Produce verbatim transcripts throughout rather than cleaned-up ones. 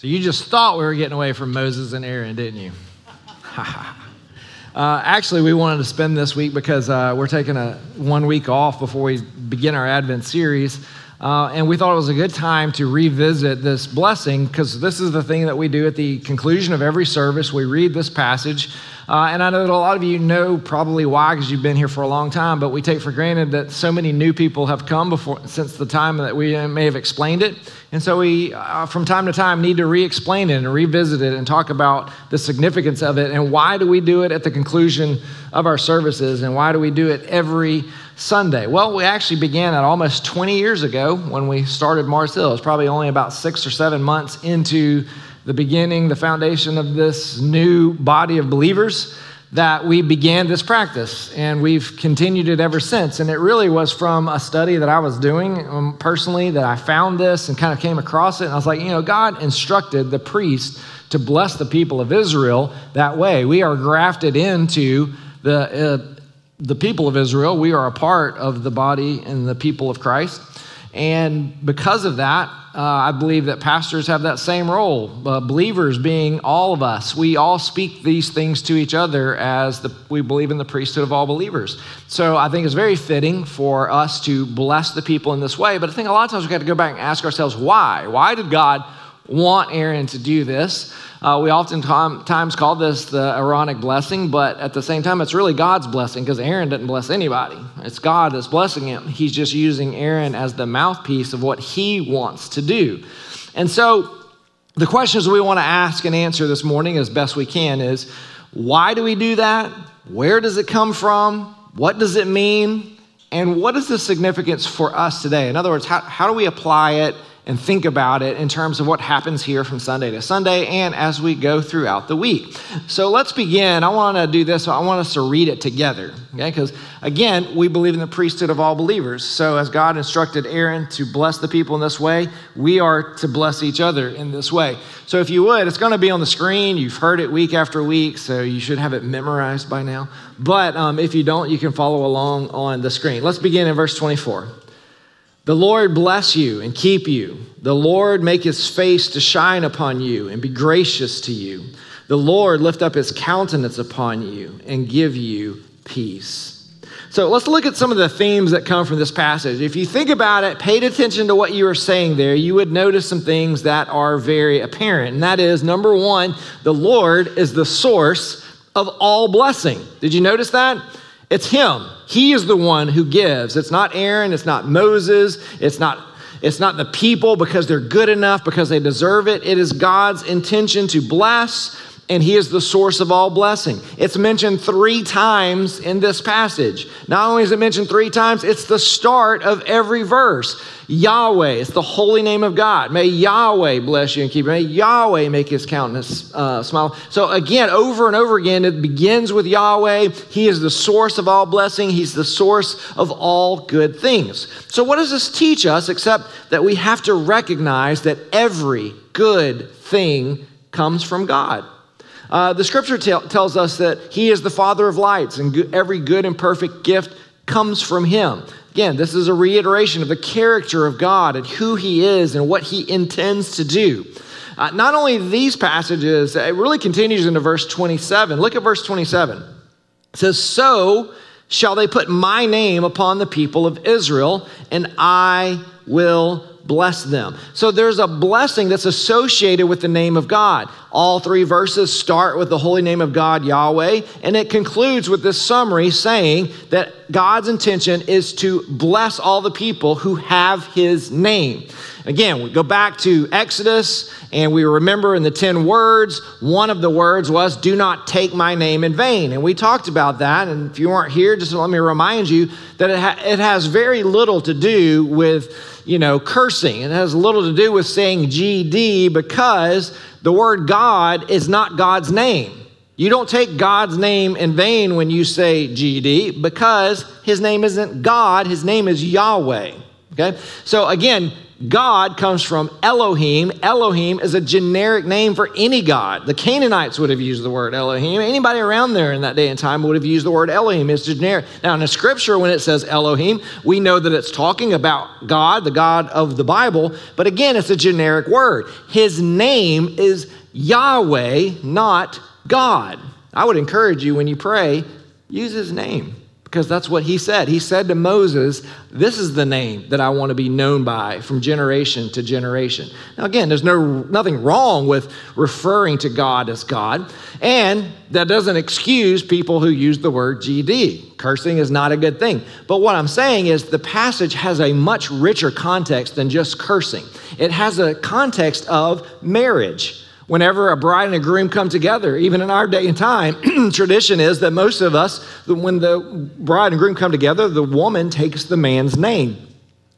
So you just thought we were getting away from Moses and Aaron, didn't you? Uh, actually, we wanted to spend this week because uh, we're taking a one week off before we begin our Advent series. Uh, and we thought it was a good time to revisit this blessing because this is the thing that we do at the conclusion of every service. We read this passage. Uh, and I know that a lot of you know probably why, because you've been here for a long time, but we take for granted that so many new people have come before since the time that we may have explained it. And so we, uh, from time to time, need to re-explain it and revisit it and talk about the significance of it and why do we do it at the conclusion of our services and why do we do it every Sunday. Well, we actually began at almost twenty years ago when we started Mars Hill. It's probably only about six or seven months into the beginning, the foundation of this new body of believers that we began this practice, and we've continued it ever since. And it really was from a study that I was doing um, personally that I found this and kind of came across it. And I was like, you know, God instructed the priest to bless the people of Israel that way. We are grafted into the uh, the people of Israel. We are a part of the body and the people of Christ. And because of that, uh, I believe that pastors have that same role, uh, believers being all of us. We all speak these things to each other as the, we believe in the priesthood of all believers. So I think it's very fitting for us to bless the people in this way. But I think a lot of times we've got to go back and ask ourselves, why? Why did God want Aaron to do this? Uh, we oftentimes call this the Aaronic Blessing, but at the same time, it's really God's blessing because Aaron didn't bless anybody. It's God that's blessing him. He's just using Aaron as the mouthpiece of what he wants to do. And so the questions we want to ask and answer this morning as best we can is, why do we do that? Where does it come from? What does it mean? And what is the significance for us today? In other words, how, how do we apply it and think about it in terms of what happens here from Sunday to Sunday and as we go throughout the week? So let's begin. I want to do this. I want us to read it together, okay? Because, again, we believe in the priesthood of all believers. So as God instructed Aaron to bless the people in this way, we are to bless each other in this way. So if you would, it's going to be on the screen. You've heard it week after week, so you should have it memorized by now. But um, if you don't, you can follow along on the screen. Let's begin in verse twenty-four. The Lord bless you and keep you. The Lord make his face to shine upon you and be gracious to you. The Lord lift up his countenance upon you and give you peace. So let's look at some of the themes that come from this passage. If you think about it, paid attention to what you were saying there, you would notice some things that are very apparent. And that is, number one, the Lord is the source of all blessing. Did you notice that? It's him. He is the one who gives. It's not Aaron. It's not Moses. It's not, it's not the people because they're good enough, because they deserve it. It is God's intention to bless, and he is the source of all blessing. It's mentioned three times in this passage. Not only is it mentioned three times, it's the start of every verse. Yahweh, it's the holy name of God. May Yahweh bless you and keep you. May Yahweh make his countenance uh, smile. So again, over and over again, it begins with Yahweh. He is the source of all blessing. He's the source of all good things. So what does this teach us except that we have to recognize that every good thing comes from God? Uh, the scripture t- tells us that he is the father of lights and go- every good and perfect gift comes from him. Again, this is a reiteration of the character of God and who he is and what he intends to do. Uh, not only these passages, it really continues into verse twenty-seven. Look at verse twenty-seven. It says, so shall they put my name upon the people of Israel, and I will bless them. So there's a blessing that's associated with the name of God. All three verses start with the holy name of God, Yahweh, and it concludes with this summary saying that God's intention is to bless all the people who have his name. Again, we go back to Exodus, and we remember in the ten words, one of the words was, do not take my name in vain. And we talked about that, and if you weren't here, just let me remind you that it, ha- it has very little to do with, you know, cursing. It has little to do with saying G D because the word God is not God's name. You don't take God's name in vain when you say G D because his name isn't God, his name is Yahweh, okay? So again, God comes from Elohim. Elohim is a generic name for any god. The Canaanites would have used the word Elohim. Anybody around there in that day and time would have used the word Elohim. It's generic. Now, in the scripture, when it says Elohim, we know that it's talking about God, the God of the Bible. But again, it's a generic word. His name is Yahweh, not God. I would encourage you when you pray, use his name. Because that's what he said. He said to Moses, this is the name that I want to be known by from generation to generation. Now, again, there's no nothing wrong with referring to God as God. And that doesn't excuse people who use the word G D. Cursing is not a good thing. But what I'm saying is the passage has a much richer context than just cursing. It has a context of marriage. Whenever a bride and a groom come together, even in our day and time, tradition is that most of us, when the bride and groom come together, the woman takes the man's name.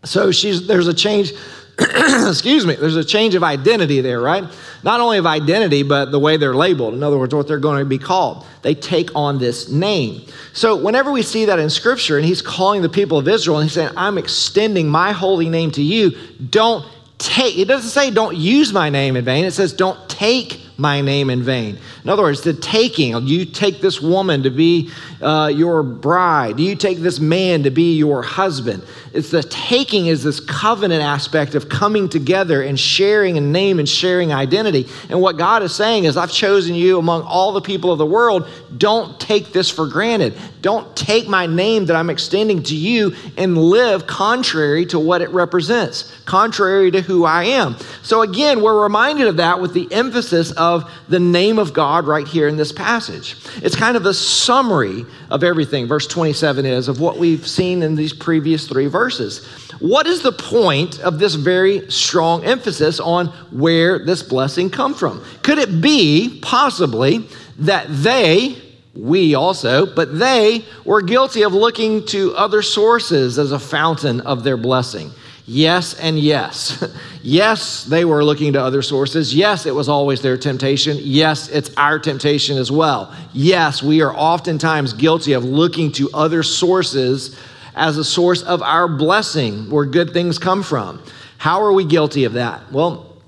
So she's there's a change, excuse me, there's a change of identity there, right? Not only of identity, but the way they're labeled. In other words, what they're going to be called. They take on this name. So whenever we see that in Scripture, and he's calling the people of Israel, and he's saying, I'm extending my holy name to you, don't take, it doesn't say don't use my name in vain. It says don't take my name in vain. In other words, the taking, you take this woman to be uh, your bride. You take this man to be your husband. It's the taking is this covenant aspect of coming together and sharing a name and sharing identity. And what God is saying is I've chosen you among all the people of the world. Don't take this for granted. Don't take my name that I'm extending to you and live contrary to what it represents, contrary to who I am. So again, we're reminded of that with the emphasis of of the name of God right here in this passage. It's kind of a summary of everything, verse twenty-seven is, of what we've seen in these previous three verses. What is the point of this very strong emphasis on where this blessing come from? Could it be, possibly, that they, we also, but they were guilty of looking to other sources as a fountain of their blessing? Yes and yes. Yes, they were looking to other sources. Yes, it was always their temptation. Yes, it's our temptation as well. Yes, we are oftentimes guilty of looking to other sources as a source of our blessing, where good things come from. How are we guilty of that? Well,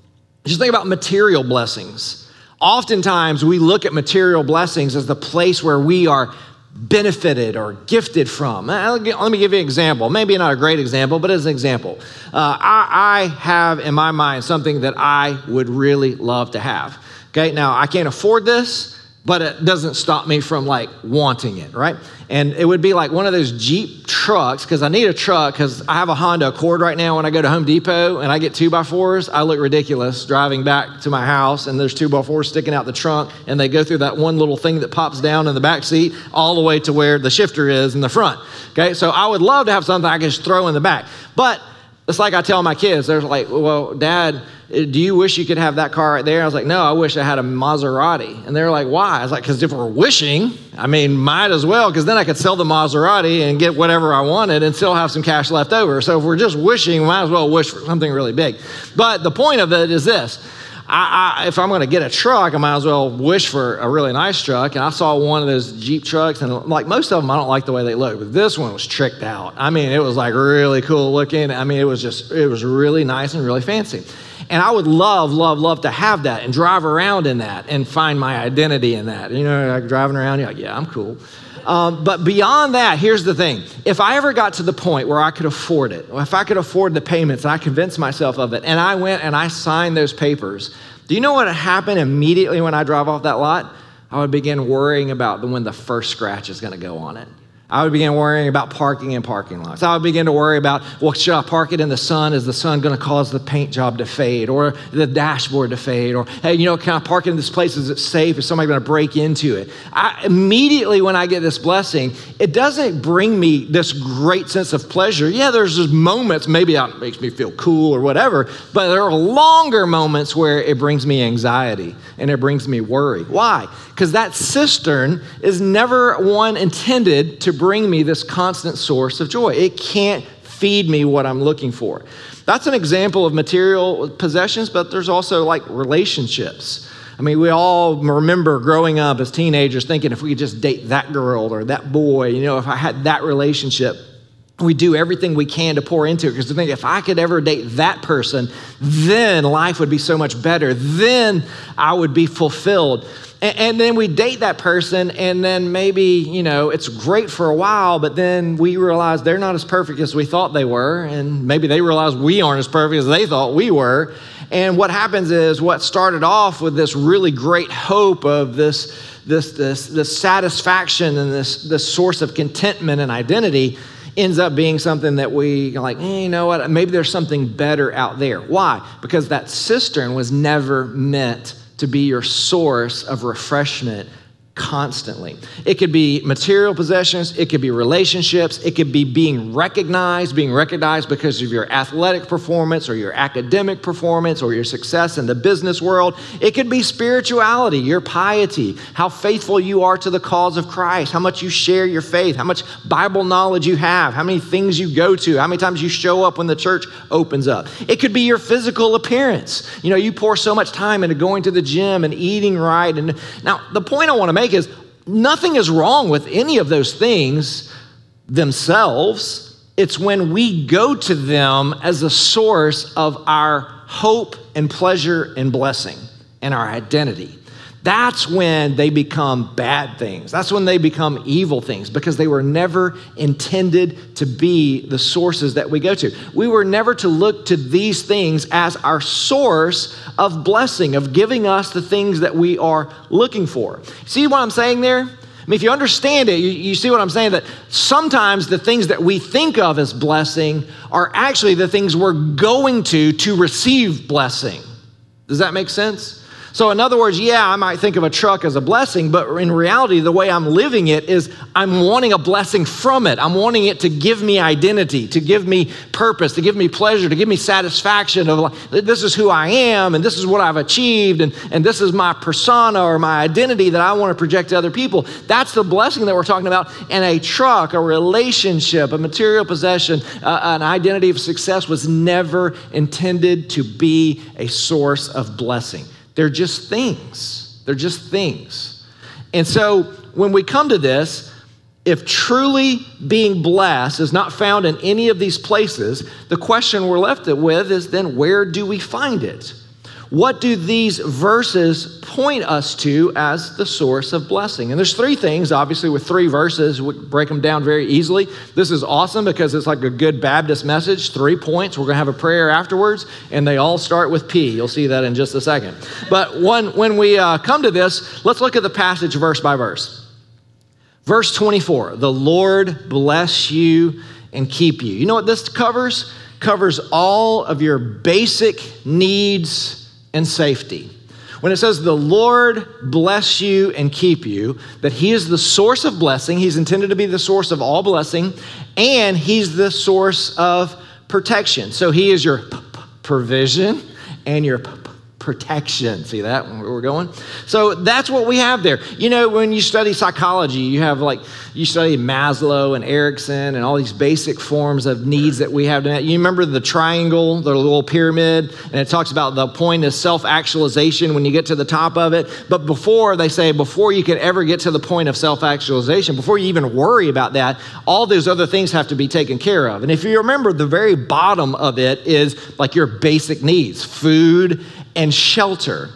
just think about material blessings. Oftentimes, we look at material blessings as the place where we are benefited or gifted from. Let me give you an example. Maybe not a great example, but as an example. Uh, I, I have in my mind something that I would really love to have. Okay, now I can't afford this, but it doesn't stop me from like wanting it, right? And it would be like one of those Jeep trucks, because I need a truck, because I have a Honda Accord right now. When I go to Home Depot and I get two by fours, I look ridiculous driving back to my house and there's two by fours sticking out the trunk and they go through that one little thing that pops down in the back seat all the way to where the shifter is in the front, okay? So I would love to have something I can just throw in the back. But it's like I tell my kids, they're like, well, Dad, do you wish you could have that car right there? I was like, no, I wish I had a Maserati. And they're like, why? I was like, because if we're wishing, I mean, might as well, because then I could sell the Maserati and get whatever I wanted and still have some cash left over. So if we're just wishing, we might as well wish for something really big. But the point of it is this. I, I, if I'm going to get a truck, I might as well wish for a really nice truck. And I saw one of those Jeep trucks, and like most of them, I don't like the way they look, but this one was tricked out. I mean, it was like really cool looking. I mean, it was just, it was really nice and really fancy. And I would love, love, love to have that and drive around in that and find my identity in that. You know, like driving around, you're like, yeah, I'm cool. Um, but beyond that, here's the thing. If I ever got to the point where I could afford it, if I could afford the payments and I convinced myself of it, and I went and I signed those papers, do you know what happened immediately when I drive off that lot? I would begin worrying about when the first scratch is going to go on it. I would begin worrying about parking in parking lots. I would begin to worry about, well, should I park it in the sun? Is the sun going to cause the paint job to fade or the dashboard to fade? Or, hey, you know, can I park it in this place? Is it safe? Is somebody going to break into it? I, immediately when I get this blessing, it doesn't bring me this great sense of pleasure. Yeah, there's just moments, maybe it makes me feel cool or whatever, but there are longer moments where it brings me anxiety and it brings me worry. Why? Because that cistern is never one intended to bring me this constant source of joy. It can't feed me what I'm looking for. That's an example of material possessions, but there's also like relationships. I mean, we all remember growing up as teenagers thinking if we could just date that girl or that boy, you know, if I had that relationship. We do everything we can to pour into it because we think if I could ever date that person, then life would be so much better. Then I would be fulfilled. And, and then we date that person and then maybe, you know, it's great for a while, but then we realize they're not as perfect as we thought they were. And maybe they realize we aren't as perfect as they thought we were. And what happens is what started off with this really great hope of this, this, this, this satisfaction and this, this source of contentment and identity ends up being something that we like, eh, you know what, maybe there's something better out there. Why? Because that cistern was never meant to be your source of refreshment constantly. It could be material possessions, it could be relationships, it could be being recognized, being recognized because of your athletic performance or your academic performance or your success in the business world. It could be spirituality, your piety, how faithful you are to the cause of Christ, how much you share your faith, how much Bible knowledge you have, how many things you go to, how many times you show up when the church opens up. It could be your physical appearance. You know, you pour so much time into going to the gym and eating right. And now the point I want to make is nothing is wrong with any of those things themselves. It's when we go to them as a source of our hope and pleasure and blessing and our identity. That's when they become bad things. That's when they become evil things because they were never intended to be the sources that we go to. We were never to look to these things as our source of blessing, of giving us the things that we are looking for. See what I'm saying there? I mean, if you understand it, you, you see what I'm saying, that sometimes the things that we think of as blessing are actually the things we're going to to receive blessing. Does that make sense? So in other words, yeah, I might think of a truck as a blessing, but in reality, the way I'm living it is I'm wanting a blessing from it. I'm wanting it to give me identity, to give me purpose, to give me pleasure, to give me satisfaction of like, this is who I am and this is what I've achieved and, and this is my persona or my identity that I want to project to other people. That's the blessing that we're talking about. And a truck, a relationship, a material possession, uh, an identity of success was never intended to be a source of blessing. They're just things. They're just things. And so when we come to this, if truly being blessed is not found in any of these places, the question we're left with is then where do we find it? What do these verses point us to as the source of blessing? And there's three things, obviously, with three verses. We break them down very easily. This is awesome because it's like a good Baptist message. Three points. We're going to have a prayer afterwards, and they all start with P. You'll see that in just a second. But one, when we uh, come to this, let's look at the passage verse by verse. Verse twenty-four, the Lord bless you and keep you. You know what this covers? Covers all of your basic needs and safety. When it says the Lord bless you and keep you, that he is the source of blessing, he's intended to be the source of all blessing, and he's the source of protection. So he is your p- p- provision and your p- p- protection. See that where we're going? So that's what we have there. You know, when you study psychology, you have like, you study Maslow and Erikson and all these basic forms of needs that we have. You remember the triangle, the little pyramid, and it talks about the point of self-actualization when you get to the top of it. But before, they say, before you can ever get to the point of self-actualization, before you even worry about that, all those other things have to be taken care of. And if you remember, the very bottom of it is like your basic needs, food and shelter.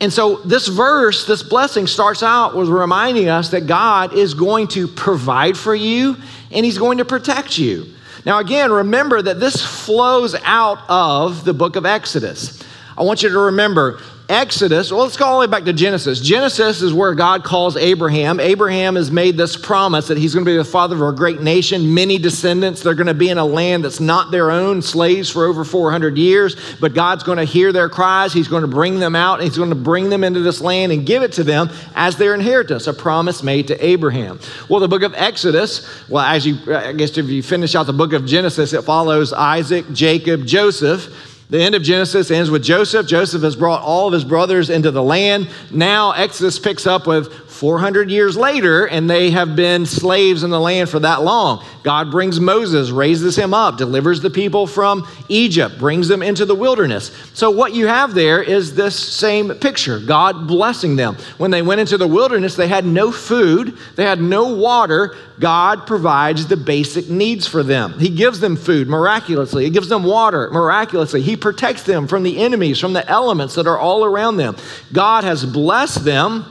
And so this verse, this blessing starts out with reminding us that God is going to provide for you and he's going to protect you. Now, again, remember that this flows out of the book of Exodus. I want you to remember Exodus, well, let's go all the way back to Genesis. Genesis is where God calls Abraham. Abraham has made this promise that he's going to be the father of a great nation, many descendants. They're going to be in a land that's not their own, slaves for over four hundred years, but God's going to hear their cries. He's going to bring them out, and he's going to bring them into this land and give it to them as their inheritance, a promise made to Abraham. Well, the book of Exodus, well, as you, I guess if you finish out the book of Genesis, it follows Isaac, Jacob, Joseph. The end of Genesis ends with Joseph. Joseph has brought all of his brothers into the land. Now Exodus picks up with four hundred years later, and they have been slaves in the land for that long. God brings Moses, raises him up, delivers the people from Egypt, brings them into the wilderness. So what you have there is this same picture, God blessing them. When they went into the wilderness, they had no food, they had no water. God provides the basic needs for them. He gives them food miraculously. He gives them water miraculously. He protects them from the enemies, from the elements that are all around them. God has blessed them,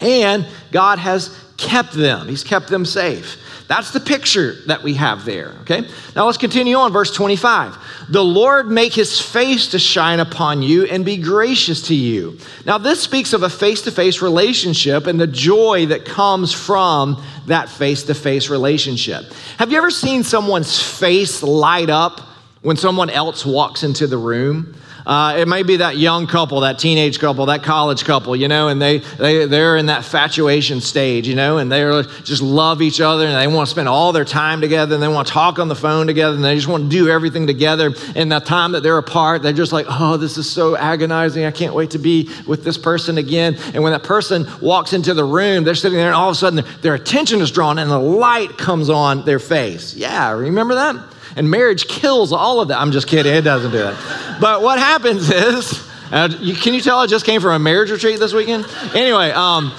and God has kept them. He's kept them safe. That's the picture that we have there, okay? Now let's continue on, verse twenty-five. The Lord make his face to shine upon you and be gracious to you. Now this speaks of a face-to-face relationship and the joy that comes from that face-to-face relationship. Have you ever seen someone's face light up when someone else walks into the room? Uh, it may be that young couple, that teenage couple, that college couple, you know, and they, they, they're in that fatuation stage, you know, and they just love each other and they want to spend all their time together and they want to talk on the phone together and they just want to do everything together. And the time that they're apart, they're just like, oh, this is so agonizing. I can't wait to be with this person again. And when that person walks into the room, they're sitting there and all of a sudden their attention is drawn and the light comes on their face. Yeah, remember that? And marriage kills all of that. I'm just kidding. It doesn't do that. But what happens is, uh, you, can you tell I just came from a marriage retreat this weekend? Anyway, um,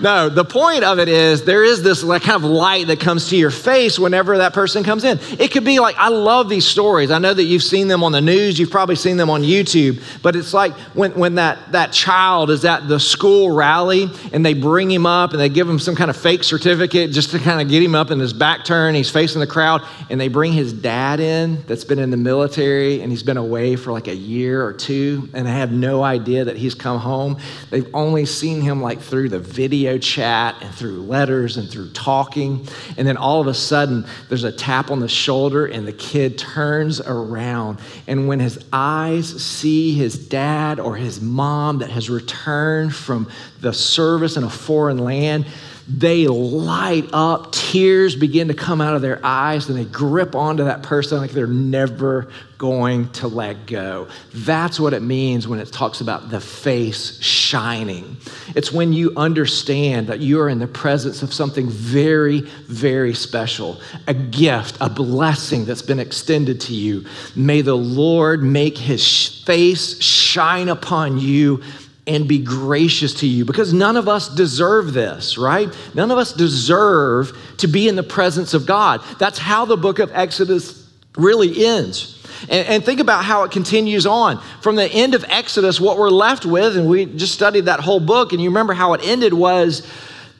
no, the point of it is there is this like kind of light that comes to your face whenever that person comes in. It could be like, I love these stories. I know that you've seen them on the news. You've probably seen them on YouTube. But it's like when, when that, that child is at the school rally and they bring him up and they give him some kind of fake certificate just to kind of get him up in his back turn. He's facing the crowd and they bring his dad in that's been in the military and he's been away for like a year or two and they have no idea that he's come home. They've only seen him like through the video chat and through letters and through talking. And then all of a sudden, there's a tap on the shoulder and the kid turns around. And when his eyes see his dad or his mom that has returned from the service in a foreign land, they light up, tears begin to come out of their eyes, and they grip onto that person like they're never going to let go. That's what it means when it talks about the face shining. It's when you understand that you are in the presence of something very, very special, a gift, a blessing that's been extended to you. May the Lord make his face shine upon you and be gracious to you, because none of us deserve this, right? None of us deserve to be in the presence of God. That's how the book of Exodus really ends. And, and think about how it continues on. From the end of Exodus, what we're left with, and we just studied that whole book, and you remember how it ended was,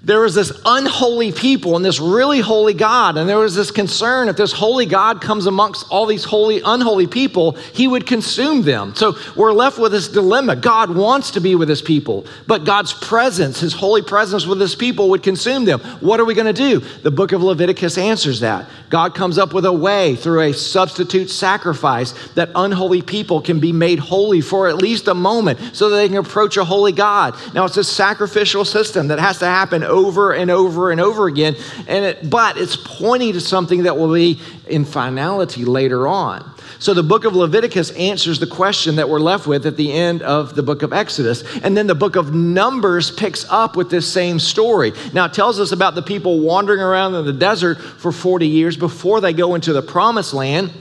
there was this unholy people and this really holy God. And there was this concern if this holy God comes amongst all these holy, unholy people, he would consume them. So we're left with this dilemma. God wants to be with his people, but God's presence, his holy presence with his people would consume them. What are we going to do? The book of Leviticus answers that. God comes up with a way through a substitute sacrifice that unholy people can be made holy for at least a moment so that they can approach a holy God. Now it's a sacrificial system that has to happen over and over and over again, and it, but it's pointing to something that will be in finality later on. So the book of Leviticus answers the question that we're left with at the end of the book of Exodus. And then the book of Numbers picks up with this same story. Now it tells us about the people wandering around in the desert for forty years before they go into the promised land,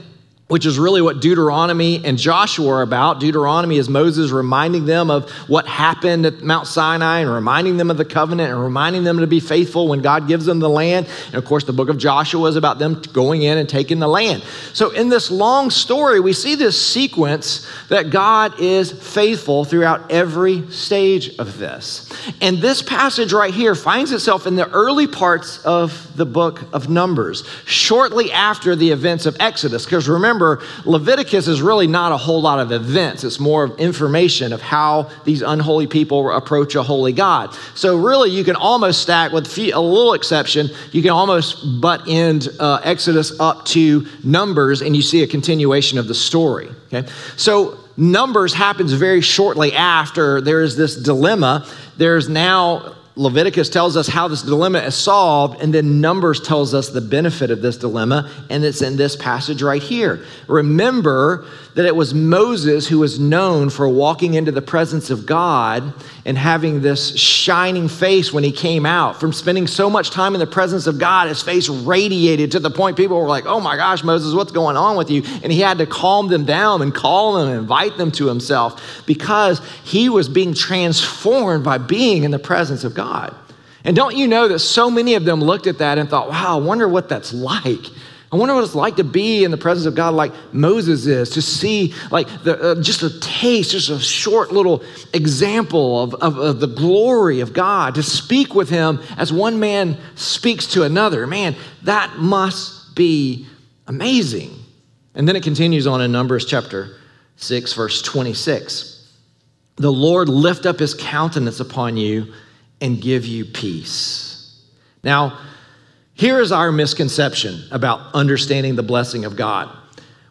which is really what Deuteronomy and Joshua are about. Deuteronomy is Moses reminding them of what happened at Mount Sinai and reminding them of the covenant and reminding them to be faithful when God gives them the land. And of course, the book of Joshua is about them going in and taking the land. So in this long story, we see this sequence that God is faithful throughout every stage of this. And this passage right here finds itself in the early parts of the book of Numbers, shortly after the events of Exodus, because remember, Remember, Leviticus is really not a whole lot of events. It's more of information of how these unholy people approach a holy God. So really, you can almost stack, with a little exception, you can almost butt end uh, Exodus up to Numbers, and you see a continuation of the story. Okay, so Numbers happens very shortly after there is this dilemma. There's now Leviticus tells us how this dilemma is solved, and then Numbers tells us the benefit of this dilemma, and it's in this passage right here. Remember that it was Moses who was known for walking into the presence of God and having this shining face when he came out. From spending so much time in the presence of God, his face radiated to the point people were like, oh my gosh, Moses, what's going on with you? And he had to calm them down and call them and invite them to himself because he was being transformed by being in the presence of God. God. And don't you know that so many of them looked at that and thought, wow, I wonder what that's like. I wonder what it's like to be in the presence of God like Moses is, to see like the, uh, just a taste, just a short little example of, of, of the glory of God, to speak with him as one man speaks to another. Man, that must be amazing. And then it continues on in Numbers chapter six, verse twenty-six. The Lord lift up his countenance upon you and give you peace. Now, here is our misconception about understanding the blessing of God.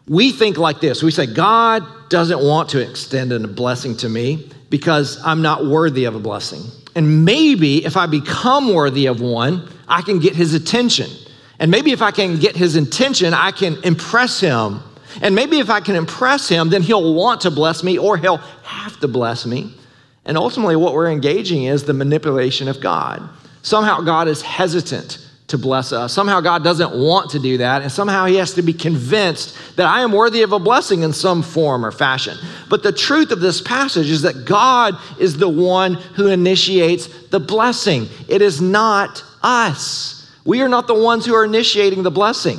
We think like this. We say, God doesn't want to extend a blessing to me because I'm not worthy of a blessing. And maybe if I become worthy of one, I can get his attention. And maybe if I can get his attention, I can impress him. And maybe if I can impress him, then he'll want to bless me or he'll have to bless me. And ultimately, what we're engaging is the manipulation of God. Somehow God is hesitant to bless us. Somehow God doesn't want to do that. And somehow he has to be convinced that I am worthy of a blessing in some form or fashion. But the truth of this passage is that God is the one who initiates the blessing. It is not us. We are not the ones who are initiating the blessing.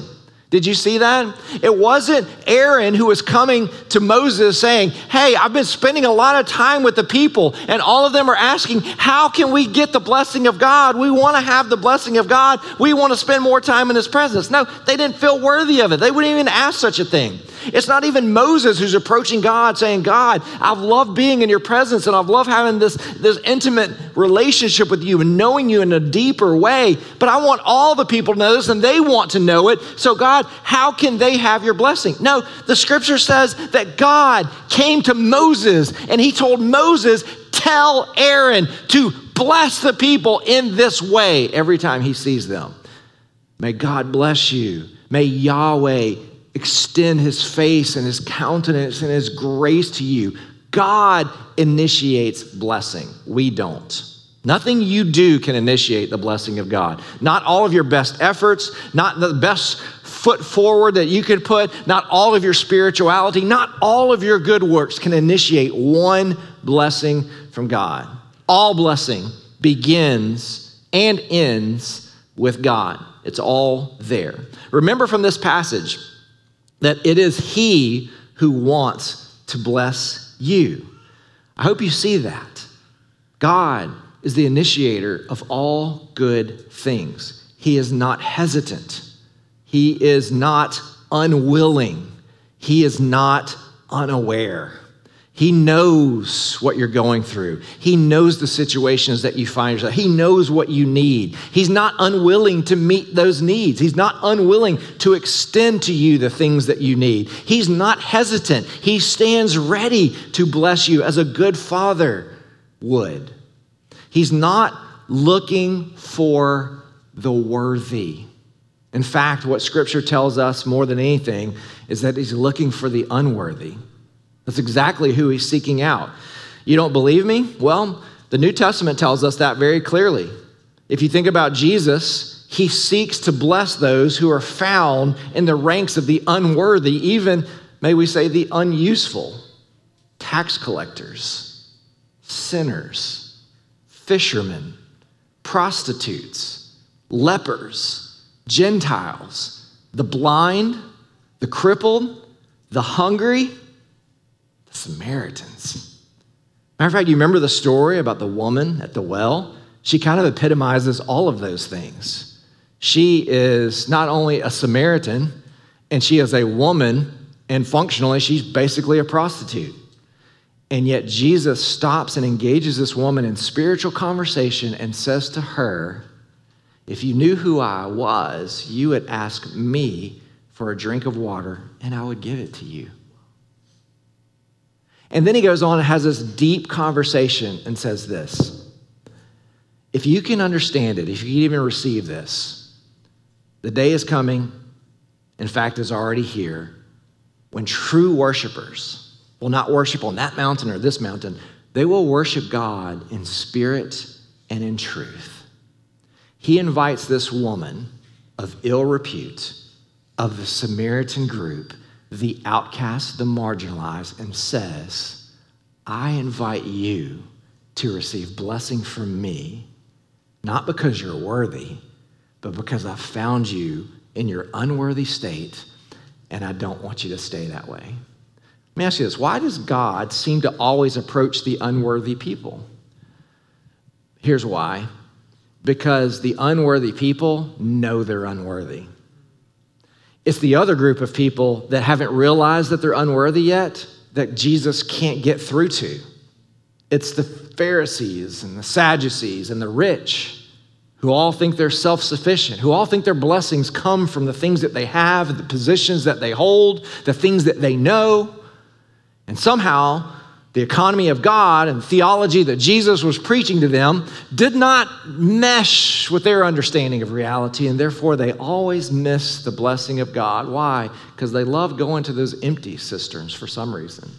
Did you see that? It wasn't Aaron who was coming to Moses saying, hey, I've been spending a lot of time with the people and all of them are asking, how can we get the blessing of God? We want to have the blessing of God. We want to spend more time in his presence. No, they didn't feel worthy of it. They wouldn't even ask such a thing. It's not even Moses who's approaching God saying, God, I've loved being in your presence and I've loved having this, this intimate relationship with you and knowing you in a deeper way, but I want all the people to know this and they want to know it. So God, how can they have your blessing? No, the scripture says that God came to Moses and he told Moses, tell Aaron to bless the people in this way every time he sees them. May God bless you. May Yahweh extend his face and his countenance and his grace to you. God initiates blessing. We don't. Nothing you do can initiate the blessing of God. Not all of your best efforts, not the best foot forward that you can put, not all of your spirituality, not all of your good works can initiate one blessing from God. All blessing begins and ends with God. It's all there. Remember from this passage, that it is he who wants to bless you. I hope you see that. God is the initiator of all good things. He is not hesitant. He is not unwilling. He is not unaware. He knows what you're going through. He knows the situations that you find yourself. He knows what you need. He's not unwilling to meet those needs. He's not unwilling to extend to you the things that you need. He's not hesitant. He stands ready to bless you as a good father would. He's not looking for the worthy. In fact, what scripture tells us more than anything is that he's looking for the unworthy. That's exactly who he's seeking out. You don't believe me? Well, the New Testament tells us that very clearly. If you think about Jesus, he seeks to bless those who are found in the ranks of the unworthy, even, may we say, the unuseful. Tax collectors, sinners, fishermen, prostitutes, lepers, Gentiles, the blind, the crippled, the hungry, Samaritans. Matter of fact, you remember the story about the woman at the well? She kind of epitomizes all of those things. She is not only a Samaritan, and she is a woman, and functionally, she's basically a prostitute. And yet Jesus stops and engages this woman in spiritual conversation and says to her, if you knew who I was, you would ask me for a drink of water, and I would give it to you. And then he goes on and has this deep conversation and says this, If you can understand it, if you can even receive this, the day is coming, in fact, is already here, when true worshipers will not worship on that mountain or this mountain. They will worship God in spirit and in truth. He invites this woman of ill repute, of the Samaritan group, the outcast, the marginalized, and says, I invite you to receive blessing from me, not because you're worthy, but because I found you in your unworthy state, and I don't want you to stay that way. Let me ask you this. Why does God seem to always approach the unworthy people? Here's why. Because the unworthy people know they're unworthy. It's the other group of people that haven't realized that they're unworthy yet that Jesus can't get through to. It's the Pharisees and the Sadducees and the rich who all think they're self-sufficient, who all think their blessings come from the things that they have, the positions that they hold, the things that they know. And somehow, the economy of God and theology that Jesus was preaching to them did not mesh with their understanding of reality, and therefore they always miss the blessing of God. Why? Because they love going to those empty cisterns for some reason.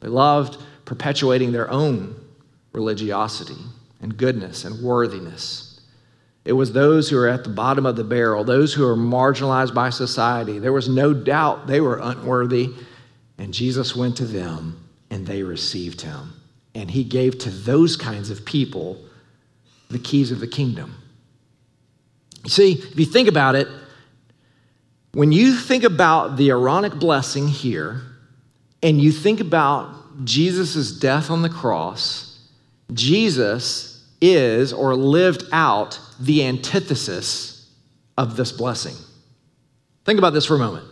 They loved perpetuating their own religiosity and goodness and worthiness. It was those who are at the bottom of the barrel, those who are marginalized by society. There was no doubt they were unworthy, and Jesus went to them, and they received him. And he gave to those kinds of people the keys of the kingdom. You see, if you think about it, when you think about the Aaronic blessing here, and you think about Jesus' death on the cross, Jesus is or lived out the antithesis of this blessing. Think about this for a moment.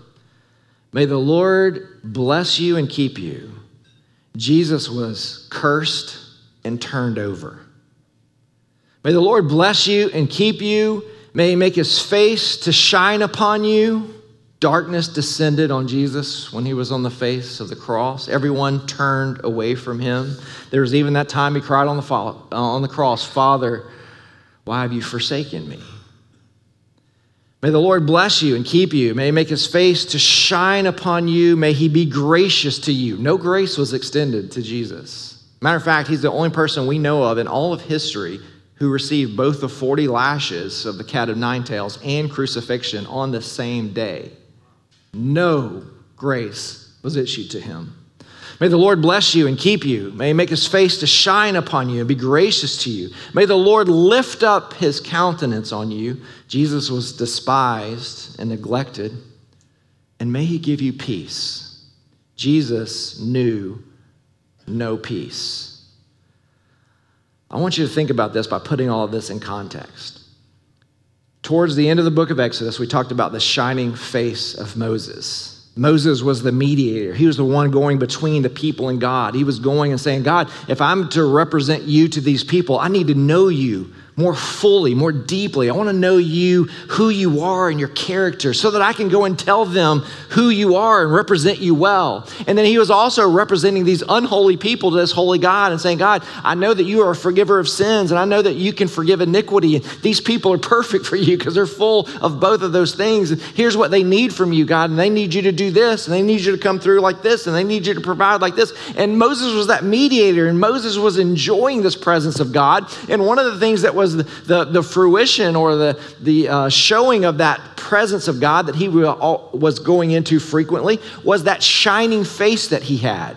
May the Lord bless you and keep you. Jesus was cursed and turned over. May the Lord bless you and keep you. May he make his face to shine upon you. Darkness descended on Jesus when he was on the face of the cross. Everyone turned away from him. There was even that time he cried on the, fo- on the cross, Father, why have you forsaken me? May the Lord bless you and keep you. May he make his face to shine upon you. May he be gracious to you. No grace was extended to Jesus. Matter of fact, he's the only person we know of in all of history who received both the forty lashes of the cat of nine tails and crucifixion on the same day. No grace was issued to him. May the Lord bless you and keep you. May he make his face to shine upon you and be gracious to you. May the Lord lift up his countenance on you. Jesus was despised and neglected. And may he give you peace. Jesus knew no peace. I want you to think about this by putting all of this in context. Towards the end of the book of Exodus, we talked about the shining face of Moses. Moses was the mediator. He was the one going between the people and God. He was going and saying, God, if I'm to represent you to these people, I need to know you more fully, more deeply. I want to know you, who you are and your character so that I can go and tell them who you are and represent you well. And then he was also representing these unholy people to this holy God and saying, God, I know that you are a forgiver of sins and I know that you can forgive iniquity. And these people are perfect for you because they're full of both of those things. And here's what they need from you, God. And they need you to do this and they need you to come through like this and they need you to provide like this. And Moses was that mediator and Moses was enjoying this presence of God. And one of the things that was The, the, the fruition or the, the uh, showing of that presence of God that he was going into frequently was that shining face that he had.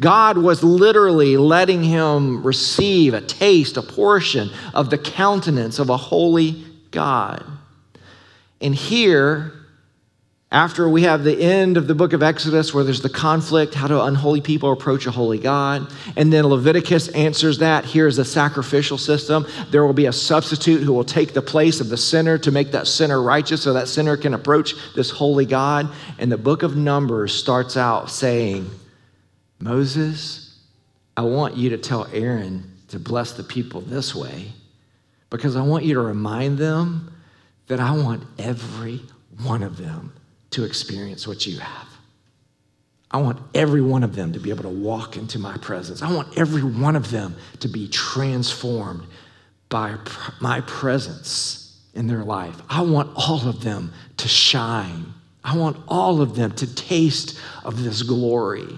God was literally letting him receive a taste, a portion of the countenance of a holy God. And here, after we have the end of the book of Exodus where there's the conflict, how do unholy people approach a holy God? And then Leviticus answers that. Here's a sacrificial system. There will be a substitute who will take the place of the sinner to make that sinner righteous so that sinner can approach this holy God. And the book of Numbers starts out saying, Moses, I want you to tell Aaron to bless the people this way because I want you to remind them that I want every one of them to experience what you have. I want every one of them to be able to walk into my presence. I want every one of them to be transformed by my presence in their life. I want all of them to shine. I want all of them to taste of this glory.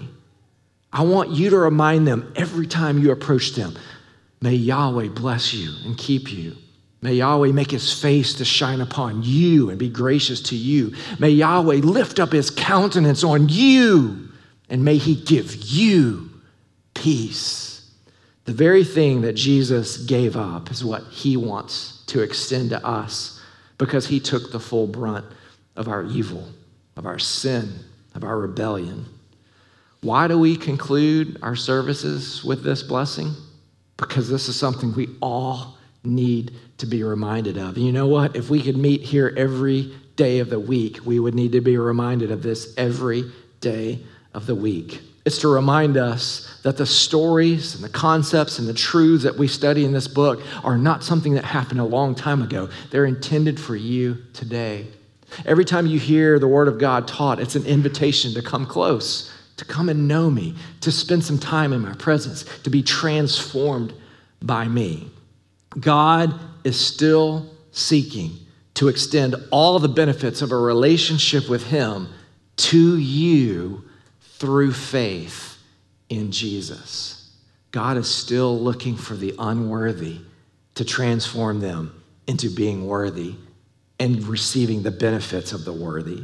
I want you to remind them every time you approach them, may Yahweh bless you and keep you. May Yahweh make his face to shine upon you and be gracious to you. May Yahweh lift up his countenance on you, and may he give you peace. The very thing that Jesus gave up is what he wants to extend to us, because he took the full brunt of our evil, of our sin, of our rebellion. Why do we conclude our services with this blessing? Because this is something we all need to be reminded of. And you know what? If we could meet here every day of the week, we would need to be reminded of this every day of the week. It's to remind us that the stories and the concepts and the truths that we study in this book are not something that happened a long time ago. They're intended for you today. Every time you hear the Word of God taught, it's an invitation to come close, to come and know me, to spend some time in my presence, to be transformed by me. God is still seeking to extend all the benefits of a relationship with him to you through faith in Jesus. God is still looking for the unworthy to transform them into being worthy and receiving the benefits of the worthy.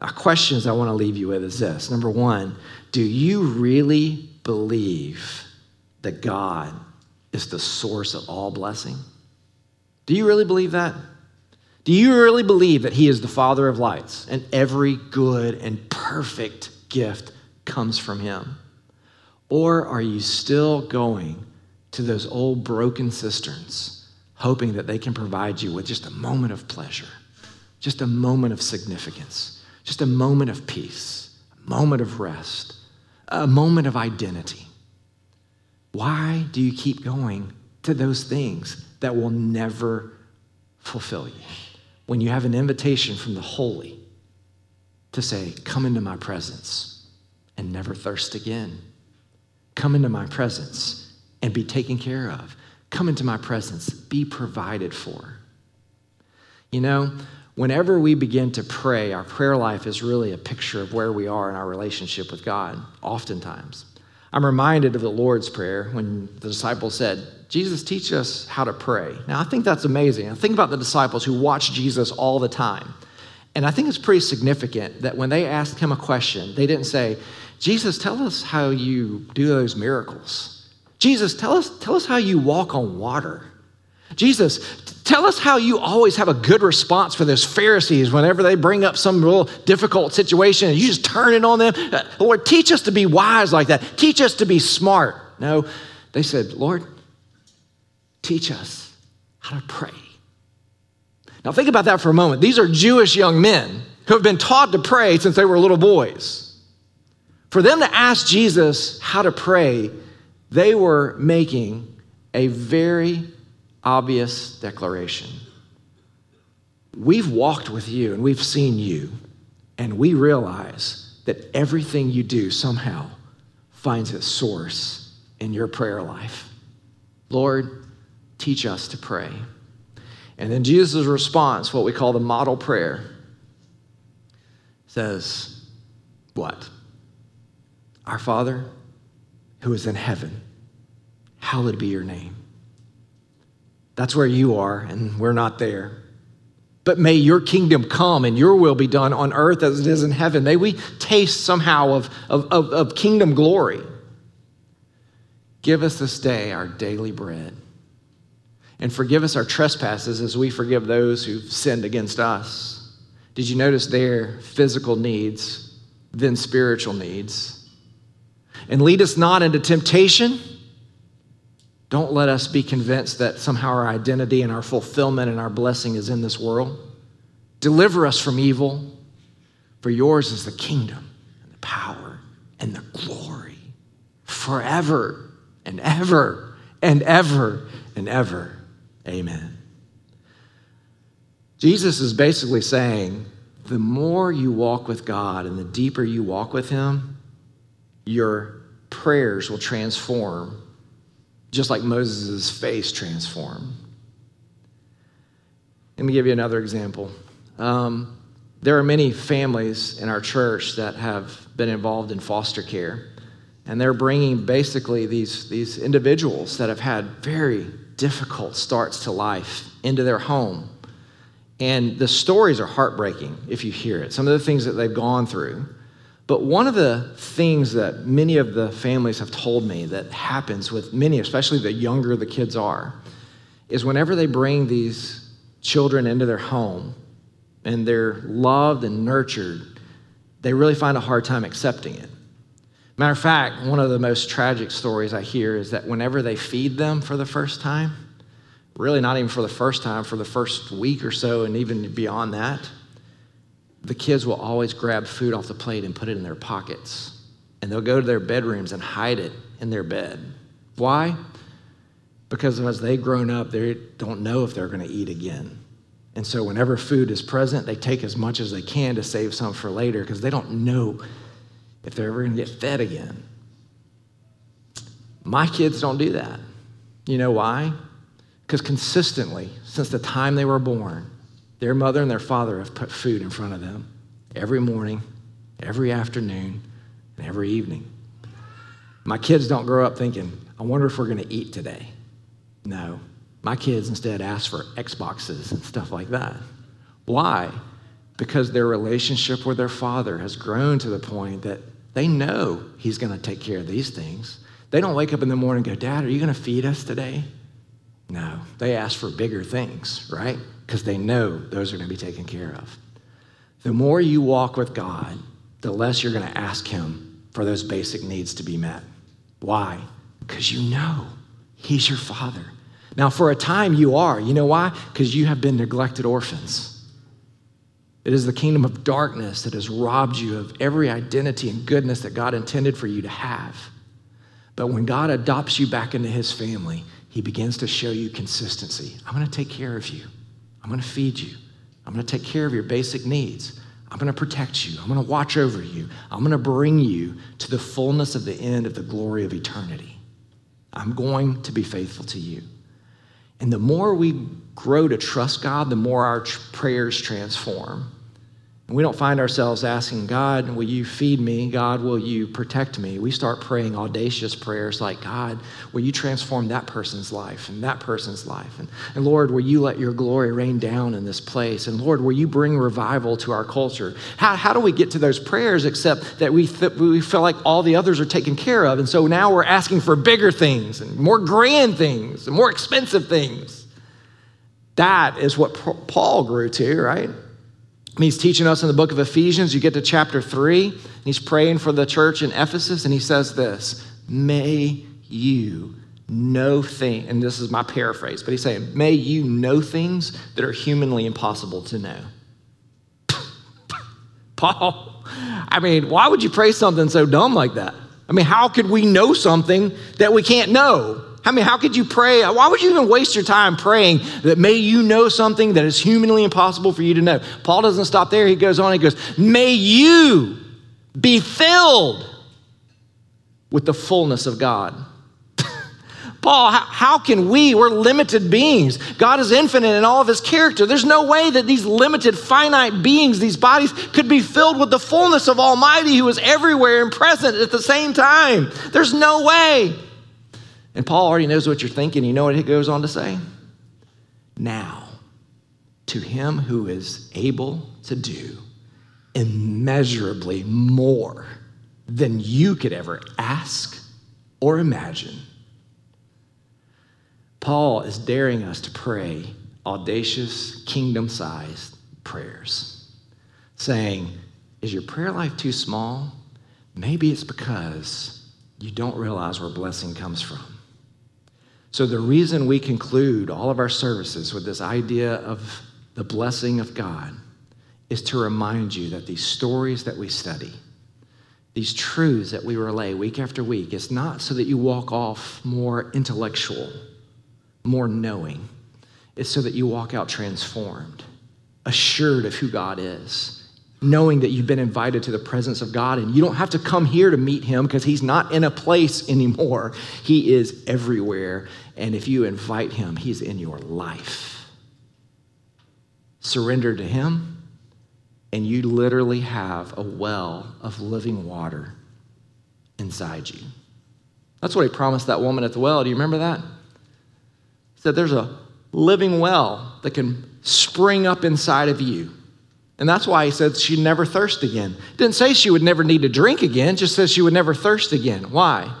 Our questions I want to leave you with is this. Number one, do you really believe that God is the source of all blessing? Do you really believe that? Do you really believe that he is the Father of lights and every good and perfect gift comes from him? Or are you still going to those old broken cisterns, hoping that they can provide you with just a moment of pleasure, just a moment of significance, just a moment of peace, a moment of rest, a moment of identity? Why do you keep going to those things that will never fulfill you when you have an invitation from the Holy to say, come into my presence and never thirst again? Come into my presence and be taken care of. Come into my presence, be provided for. You know, whenever we begin to pray, our prayer life is really a picture of where we are in our relationship with God, oftentimes. I'm reminded of the Lord's Prayer when the disciples said, Jesus, teach us how to pray. Now, I think that's amazing. I think about the disciples who watched Jesus all the time. And I think it's pretty significant that when they asked him a question, they didn't say, Jesus, tell us how you do those miracles. Jesus, tell us, tell us how you walk on water. Jesus, tell us how you always have a good response for those Pharisees whenever they bring up some real difficult situation and you just turn it on them. Lord, teach us to be wise like that. Teach us to be smart. No, they said, Lord, teach us how to pray. Now think about that for a moment. These are Jewish young men who have been taught to pray since they were little boys. For them to ask Jesus how to pray, they were making a very obvious declaration. We've walked with you and we've seen you, and we realize that everything you do somehow finds its source in your prayer life. Lord, teach us to pray. And then Jesus' response, what we call the model prayer, says, what? Our Father who is in heaven, hallowed be your name. That's where you are, and we're not there. But may your kingdom come and your will be done on earth as it is in heaven. May we taste somehow of, of, of, of kingdom glory. Give us this day our daily bread. And forgive us our trespasses as we forgive those who've sinned against us. Did you notice their physical needs, then spiritual needs? And lead us not into temptation. Don't let us be convinced that somehow our identity and our fulfillment and our blessing is in this world. Deliver us from evil, for yours is the kingdom and the power and the glory forever and ever and ever and ever. Amen. Jesus is basically saying, the more you walk with God and the deeper you walk with him, your prayers will transform just like Moses' face transformed. Let me give you another example. Um, there are many families in our church that have been involved in foster care, and they're bringing basically these, these individuals that have had very difficult starts to life into their home. And the stories are heartbreaking if you hear it, some of the things that they've gone through. But one of the things that many of the families have told me that happens with many, especially the younger the kids are, is whenever they bring these children into their home and they're loved and nurtured, they really find a hard time accepting it. Matter of fact, one of the most tragic stories I hear is that whenever they feed them for the first time, really not even for the first time, for the first week or so and even beyond that, the kids will always grab food off the plate and put it in their pockets. And they'll go to their bedrooms and hide it in their bed. Why? Because as they've grown up, they don't know if they're going to eat again. And so whenever food is present, they take as much as they can to save some for later because they don't know if they're ever going to get fed again. My kids don't do that. You know why? Because consistently, since the time they were born, their mother and their father have put food in front of them every morning, every afternoon, and every evening. My kids don't grow up thinking, I wonder if we're going to eat today. No. My kids instead ask for Xboxes and stuff like that. Why? Because their relationship with their father has grown to the point that they know he's going to take care of these things. They don't wake up in the morning and go, Dad, are you going to feed us today? No. They ask for bigger things, right? Because they know those are going to be taken care of. The more you walk with God, the less you're going to ask him for those basic needs to be met. Why? Because you know he's your father. Now, for a time, you are. You know why? Because you have been neglected orphans. It is the kingdom of darkness that has robbed you of every identity and goodness that God intended for you to have. But when God adopts you back into his family, he begins to show you consistency. I'm going to take care of you. I'm going to feed you. I'm going to take care of your basic needs. I'm going to protect you. I'm going to watch over you. I'm going to bring you to the fullness of the end of the glory of eternity. I'm going to be faithful to you. And the more we grow to trust God, the more our tr- prayers transform. And we don't find ourselves asking, God, will you feed me? God, will you protect me? We start praying audacious prayers like, God, will you transform that person's life and that person's life? And, and Lord, will you let your glory rain down in this place? And Lord, will you bring revival to our culture? How, how do we get to those prayers except that we, th- we feel like all the others are taken care of? And so now we're asking for bigger things and more grand things and more expensive things. That is what P- Paul grew to, right? He's teaching us in the book of Ephesians. You get to chapter three, and he's praying for the church in Ephesus, and he says this, may you know things, and this is my paraphrase, but he's saying, may you know things that are humanly impossible to know. Paul, I mean, why would you pray something so dumb like that? I mean, how could we know something that we can't know? I mean, how could you pray? Why would you even waste your time praying that may you know something that is humanly impossible for you to know? Paul doesn't stop there. He goes on. He goes, may you be filled with the fullness of God. Paul, how, how can we? We're limited beings. God is infinite in all of his character. There's no way that these limited, finite beings, these bodies, could be filled with the fullness of Almighty who is everywhere and present at the same time. There's no way. And Paul already knows what you're thinking. You know what he goes on to say? Now, to him who is able to do immeasurably more than you could ever ask or imagine. Paul is daring us to pray audacious, kingdom-sized prayers, saying, is your prayer life too small? Maybe it's because you don't realize where blessing comes from. So the reason we conclude all of our services with this idea of the blessing of God is to remind you that these stories that we study, these truths that we relay week after week, it's not so that you walk off more intellectual, more knowing. It's so that you walk out transformed, assured of who God is, knowing that you've been invited to the presence of God, and you don't have to come here to meet him because he's not in a place anymore. He is everywhere, and if you invite him, he's in your life. Surrender to him, and you literally have a well of living water inside you. That's what he promised that woman at the well. Do you remember that? He said there's a living well that can spring up inside of you. And that's why he said she'd never thirst again. Didn't say she would never need to drink again, just says she would never thirst again. Why?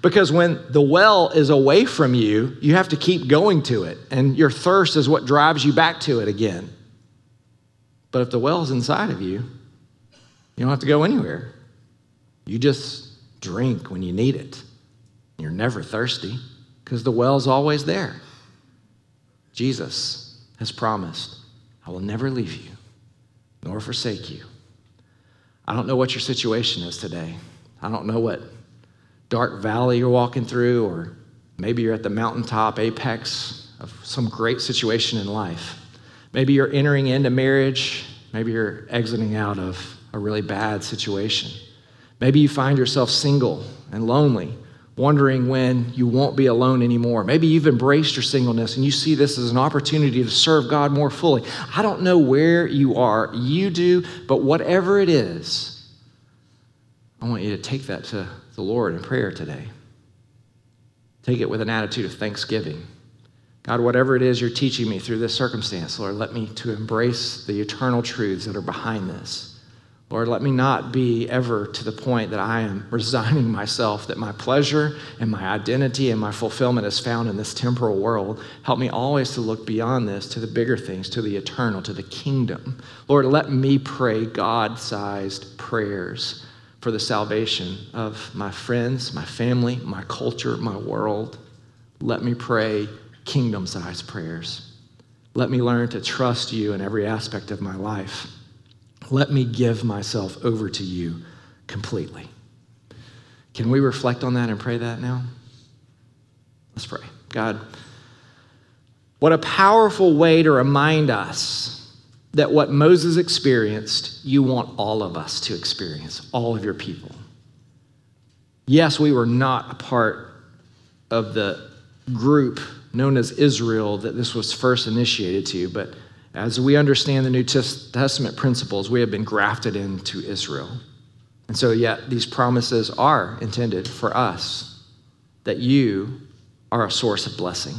Because when the well is away from you, you have to keep going to it, and your thirst is what drives you back to it again. But if the well's inside of you, you don't have to go anywhere. You just drink when you need it. You're never thirsty because the well's always there. Jesus has promised, I will never leave you nor forsake you. I don't know what your situation is today. I don't know what dark valley you're walking through, or maybe you're at the mountaintop apex of some great situation in life. Maybe you're entering into marriage. Maybe you're exiting out of a really bad situation. Maybe you find yourself single and lonely, wondering when you won't be alone anymore. Maybe you've embraced your singleness and you see this as an opportunity to serve God more fully. I don't know where you are. You do, but whatever it is, I want you to take that to the Lord in prayer today. Take it with an attitude of thanksgiving. God, whatever it is you're teaching me through this circumstance, Lord, let me to embrace the eternal truths that are behind this. Lord, let me not be ever to the point that I am resigning myself, that my pleasure and my identity and my fulfillment is found in this temporal world. Help me always to look beyond this, to the bigger things, to the eternal, to the kingdom. Lord, let me pray God-sized prayers for the salvation of my friends, my family, my culture, my world. Let me pray kingdom-sized prayers. Let me learn to trust you in every aspect of my life. Let me give myself over to you completely. Can we reflect on that and pray that now? Let's pray. God, what a powerful way to remind us that what Moses experienced, you want all of us to experience, all of your people. Yes, we were not a part of the group known as Israel that this was first initiated to, but as we understand the New Testament principles, we have been grafted into Israel. And so, yet, these promises are intended for us, that you are a source of blessing,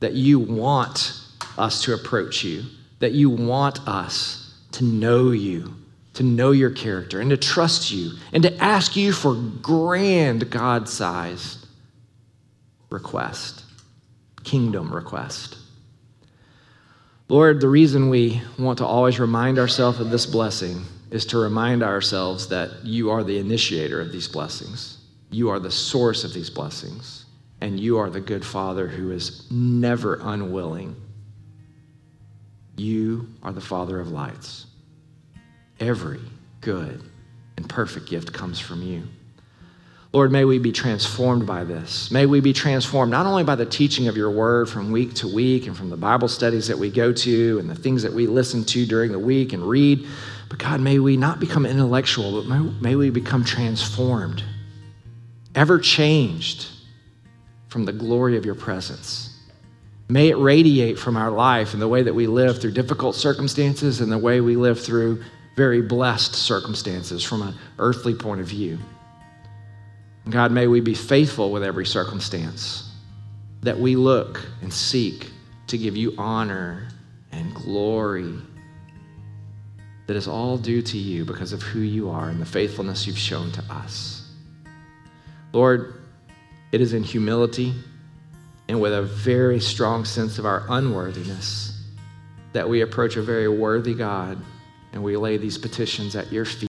that you want us to approach you, that you want us to know you, to know your character, and to trust you, and to ask you for grand God-sized request, kingdom request. Lord, the reason we want to always remind ourselves of this blessing is to remind ourselves that you are the initiator of these blessings. You are the source of these blessings, and you are the good Father who is never unwilling. You are the Father of lights. Every good and perfect gift comes from you. Lord, may we be transformed by this. May we be transformed not only by the teaching of your word from week to week and from the Bible studies that we go to and the things that we listen to during the week and read, but God, may we not become intellectual, but may, may we become transformed, ever changed from the glory of your presence. May it radiate from our life in the way that we live through difficult circumstances and the way we live through very blessed circumstances from an earthly point of view. God, may we be faithful with every circumstance, that we look and seek to give you honor and glory that is all due to you because of who you are and the faithfulness you've shown to us. Lord, it is in humility and with a very strong sense of our unworthiness that we approach a very worthy God and we lay these petitions at your feet.